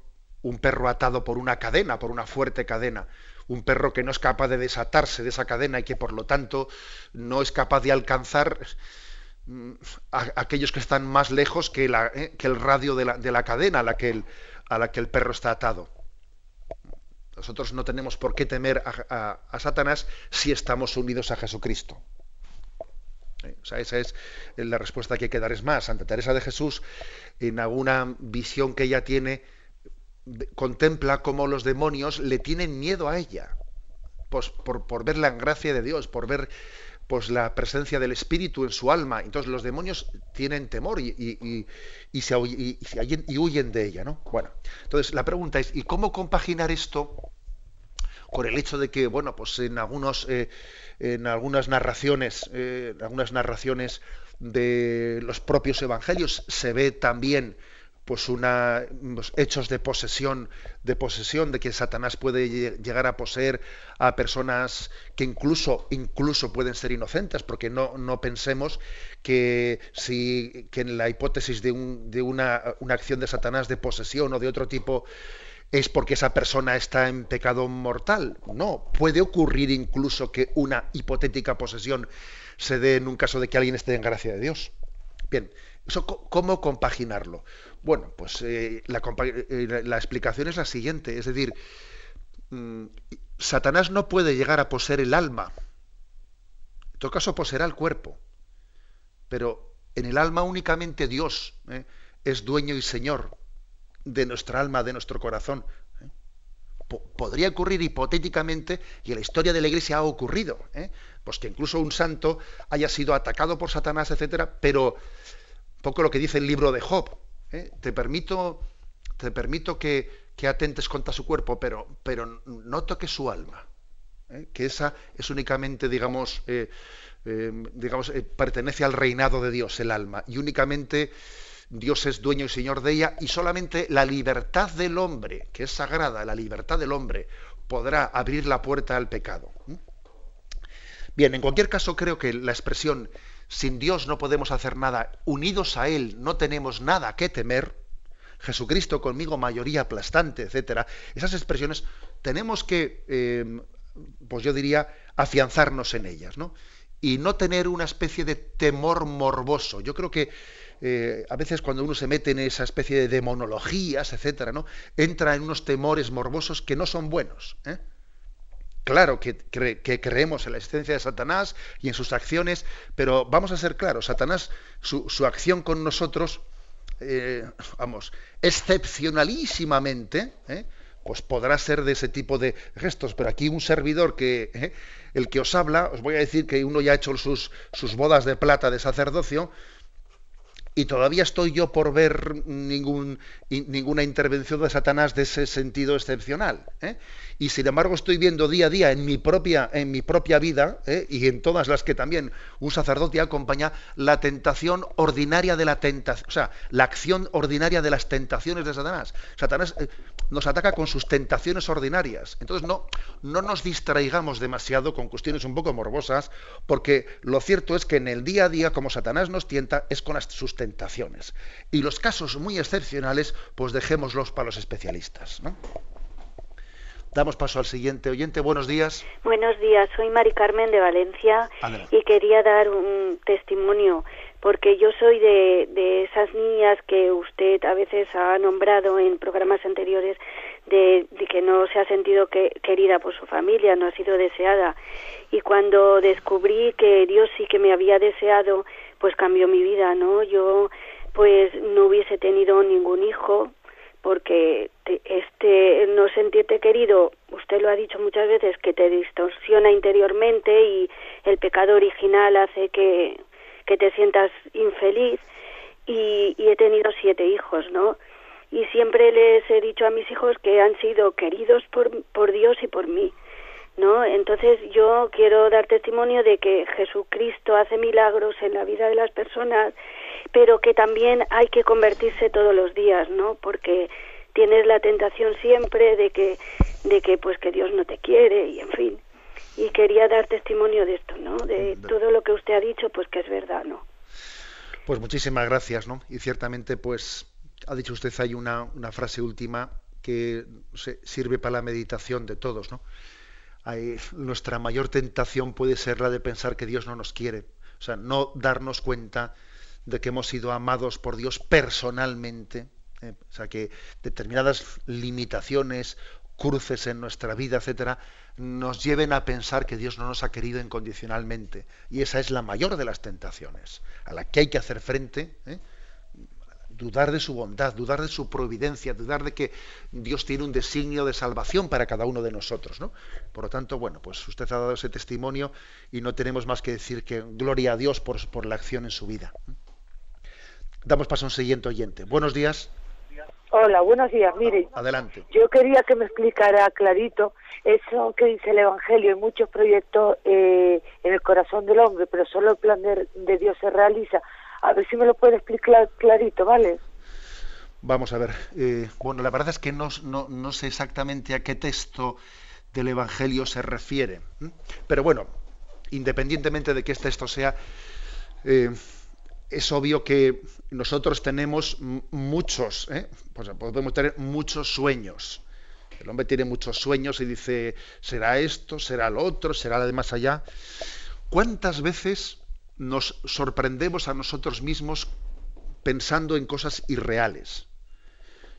atado por una cadena, por una fuerte cadena. Un perro que no es capaz de desatarse de esa cadena y que por lo tanto no es capaz de alcanzar a aquellos que están más lejos que el radio de la cadena a la que el perro está atado. Nosotros no tenemos por qué temer a Satanás si estamos unidos a Jesucristo. O sea, esa es la respuesta que hay que dar. Es más, Santa Teresa de Jesús, en alguna visión que ella tiene, contempla cómo los demonios le tienen miedo a ella, pues por ver la gracia de Dios, por ver pues la presencia del Espíritu en su alma. Entonces los demonios tienen temor y huyen de ella, ¿no? Bueno, entonces la pregunta es, ¿y cómo compaginar esto con el hecho de que, bueno, pues en algunas narraciones de los propios evangelios se ve también pues unos hechos de posesión, de que Satanás puede llegar a poseer a personas que incluso pueden ser inocentes, porque no pensemos que en la hipótesis de una acción de Satanás de posesión o de otro tipo es porque esa persona está en pecado mortal. No, puede ocurrir incluso que una hipotética posesión se dé en un caso de que alguien esté en gracia de Dios. Bien, eso, ¿cómo compaginarlo? Bueno, pues la explicación es la siguiente, es decir, Satanás no puede llegar a poseer el alma, en todo caso poseerá el cuerpo, pero en el alma únicamente Dios es dueño y señor de nuestra alma, de nuestro corazón. Podría ocurrir hipotéticamente, y en la historia de la Iglesia ha ocurrido, pues que incluso un santo haya sido atacado por Satanás, etcétera, pero un poco lo que dice el libro de Job, te permito que atentes contra su cuerpo, pero no toques su alma, que esa es únicamente, digamos, pertenece al reinado de Dios, el alma, y únicamente Dios es dueño y señor de ella, y solamente la libertad del hombre, que es sagrada, la libertad del hombre, podrá abrir la puerta al pecado. Bien, en cualquier caso, creo que la expresión sin Dios no podemos hacer nada, unidos a Él no tenemos nada que temer, Jesucristo conmigo mayoría aplastante, etcétera, esas expresiones tenemos que, pues yo diría, afianzarnos en ellas, ¿no? y no tener una especie de temor morboso. Yo creo que a veces cuando uno se mete en esa especie de demonologías, etcétera, ¿no?, entra en unos temores morbosos que no son buenos, ¿eh? Claro que creemos en la existencia de Satanás y en sus acciones, pero vamos a ser claros, Satanás, su acción con nosotros, vamos, excepcionalísimamente, pues podrá ser de ese tipo de gestos, pero aquí un servidor que, el que os habla, os voy a decir que uno ya ha hecho sus bodas de plata de sacerdocio, y todavía estoy yo por ver ninguna intervención de Satanás de ese sentido excepcional, Y sin embargo estoy viendo día a día en mi propia vida, y en todas las que también un sacerdote acompaña, la tentación ordinaria de la tentación, o sea, la acción ordinaria de las tentaciones de Satanás. Satanás nos ataca con sus tentaciones ordinarias. Entonces no nos distraigamos demasiado con cuestiones un poco morbosas, porque lo cierto es que en el día a día, como Satanás nos tienta, es con sus tentaciones. Y los casos muy excepcionales, pues dejémoslos para los especialistas, ¿no? Damos paso al siguiente oyente. Buenos días. Buenos días, soy Mari Carmen de Valencia. Adelante. Y quería dar un testimonio, porque yo soy de esas niñas que usted a veces ha nombrado en programas anteriores, de que no se ha sentido querida por su familia, no ha sido deseada. Y cuando descubrí que Dios sí que me había deseado, pues cambió mi vida, ¿no? Yo pues no hubiese tenido ningún hijo, porque no sentirte querido, usted lo ha dicho muchas veces, que te distorsiona interiormente, y el pecado original hace que te sientas infeliz, y he tenido 7 hijos, ¿no? Y siempre les he dicho a mis hijos que han sido queridos por Dios y por mí, ¿no? Entonces yo quiero dar testimonio de que Jesucristo hace milagros en la vida de las personas, pero que también hay que convertirse todos los días, ¿no? Porque tienes la tentación siempre de que pues que Dios no te quiere, y en fin. Y quería dar testimonio de esto, ¿no? De todo lo que usted ha dicho, pues que es verdad, ¿no? Pues muchísimas gracias, ¿no? Y ciertamente, pues ha dicho usted, hay una frase última que sirve para la meditación de todos, ¿no? Nuestra mayor tentación puede ser la de pensar que Dios no nos quiere, o sea, no darnos cuenta de que hemos sido amados por Dios personalmente, o sea, que determinadas limitaciones, cruces en nuestra vida, etcétera, nos lleven a pensar que Dios no nos ha querido incondicionalmente, y esa es la mayor de las tentaciones, a la que hay que hacer frente, dudar de su bondad, dudar de su providencia, dudar de que Dios tiene un designio de salvación para cada uno de nosotros, ¿no? Por lo tanto, bueno, pues usted ha dado ese testimonio y no tenemos más que decir que gloria a Dios por la acción en su vida. Damos paso a un siguiente oyente. Buenos días. Hola, buenos días. Mire, adelante. Yo quería que me explicara clarito eso que dice el Evangelio. Hay muchos proyectos en el corazón del hombre, pero solo el plan de Dios se realiza. A ver si me lo puede explicar clarito, ¿vale? Vamos a ver. Bueno, la verdad es que no sé exactamente a qué texto del Evangelio se refiere. Pero bueno, independientemente de que este texto sea, es obvio que nosotros tenemos muchos, pues podemos tener muchos sueños. El hombre tiene muchos sueños y dice, será esto, será lo otro, será lo de más allá. ¿Cuántas veces nos sorprendemos a nosotros mismos pensando en cosas irreales?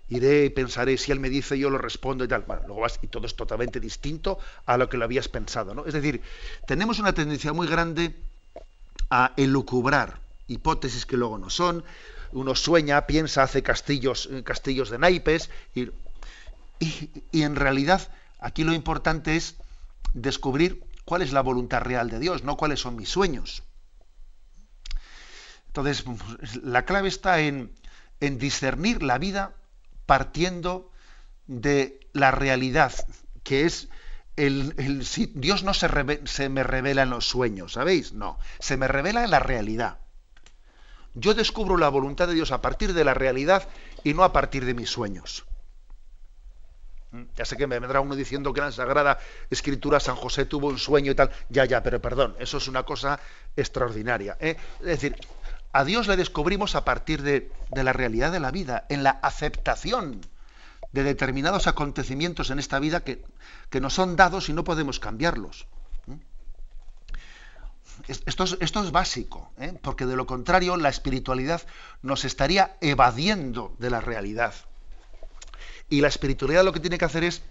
Iré y pensaré, si él me dice, yo lo respondo y tal. Bueno, luego vas y todo es totalmente distinto a lo que lo habías pensado, ¿no? Es decir, tenemos una tendencia muy grande a elucubrar hipótesis que luego no son. Uno sueña, piensa, hace castillos de naipes, y en realidad aquí lo importante es descubrir cuál es la voluntad real de Dios, no cuáles son mis sueños. Entonces, la clave está en discernir la vida partiendo de la realidad, que es si Dios no se me revela en los sueños, ¿sabéis? No, se me revela en la realidad. Yo descubro la voluntad de Dios a partir de la realidad y no a partir de mis sueños. Ya sé que me vendrá uno diciendo que en la Sagrada Escritura San José tuvo un sueño y tal. Ya, pero perdón, eso es una cosa extraordinaria, Es decir, a Dios le descubrimos a partir de la realidad de la vida, en la aceptación de determinados acontecimientos en esta vida que nos son dados y no podemos cambiarlos. Esto es básico, ¿eh? Porque de lo contrario la espiritualidad nos estaría evadiendo de la realidad. Y la espiritualidad lo que tiene que hacer es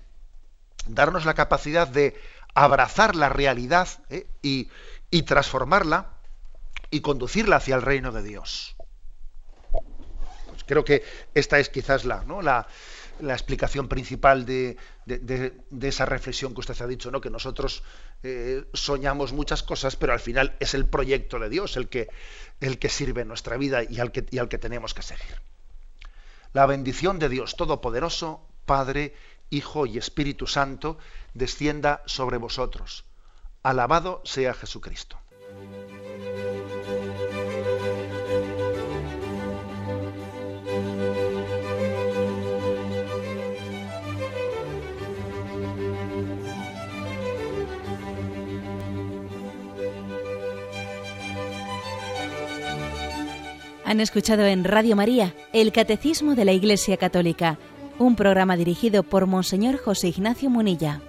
darnos la capacidad de abrazar la realidad, ¿eh? y transformarla y conducirla hacia el reino de Dios. Pues creo que esta es quizás la explicación principal de esa reflexión que usted ha dicho, ¿no? Que nosotros soñamos muchas cosas, pero al final es el proyecto de Dios el que sirve en nuestra vida y al que tenemos que seguir. La bendición de Dios Todopoderoso, Padre, Hijo y Espíritu Santo, descienda sobre vosotros. Alabado sea Jesucristo. Han escuchado en Radio María el Catecismo de la Iglesia Católica, un programa dirigido por Monseñor José Ignacio Munilla.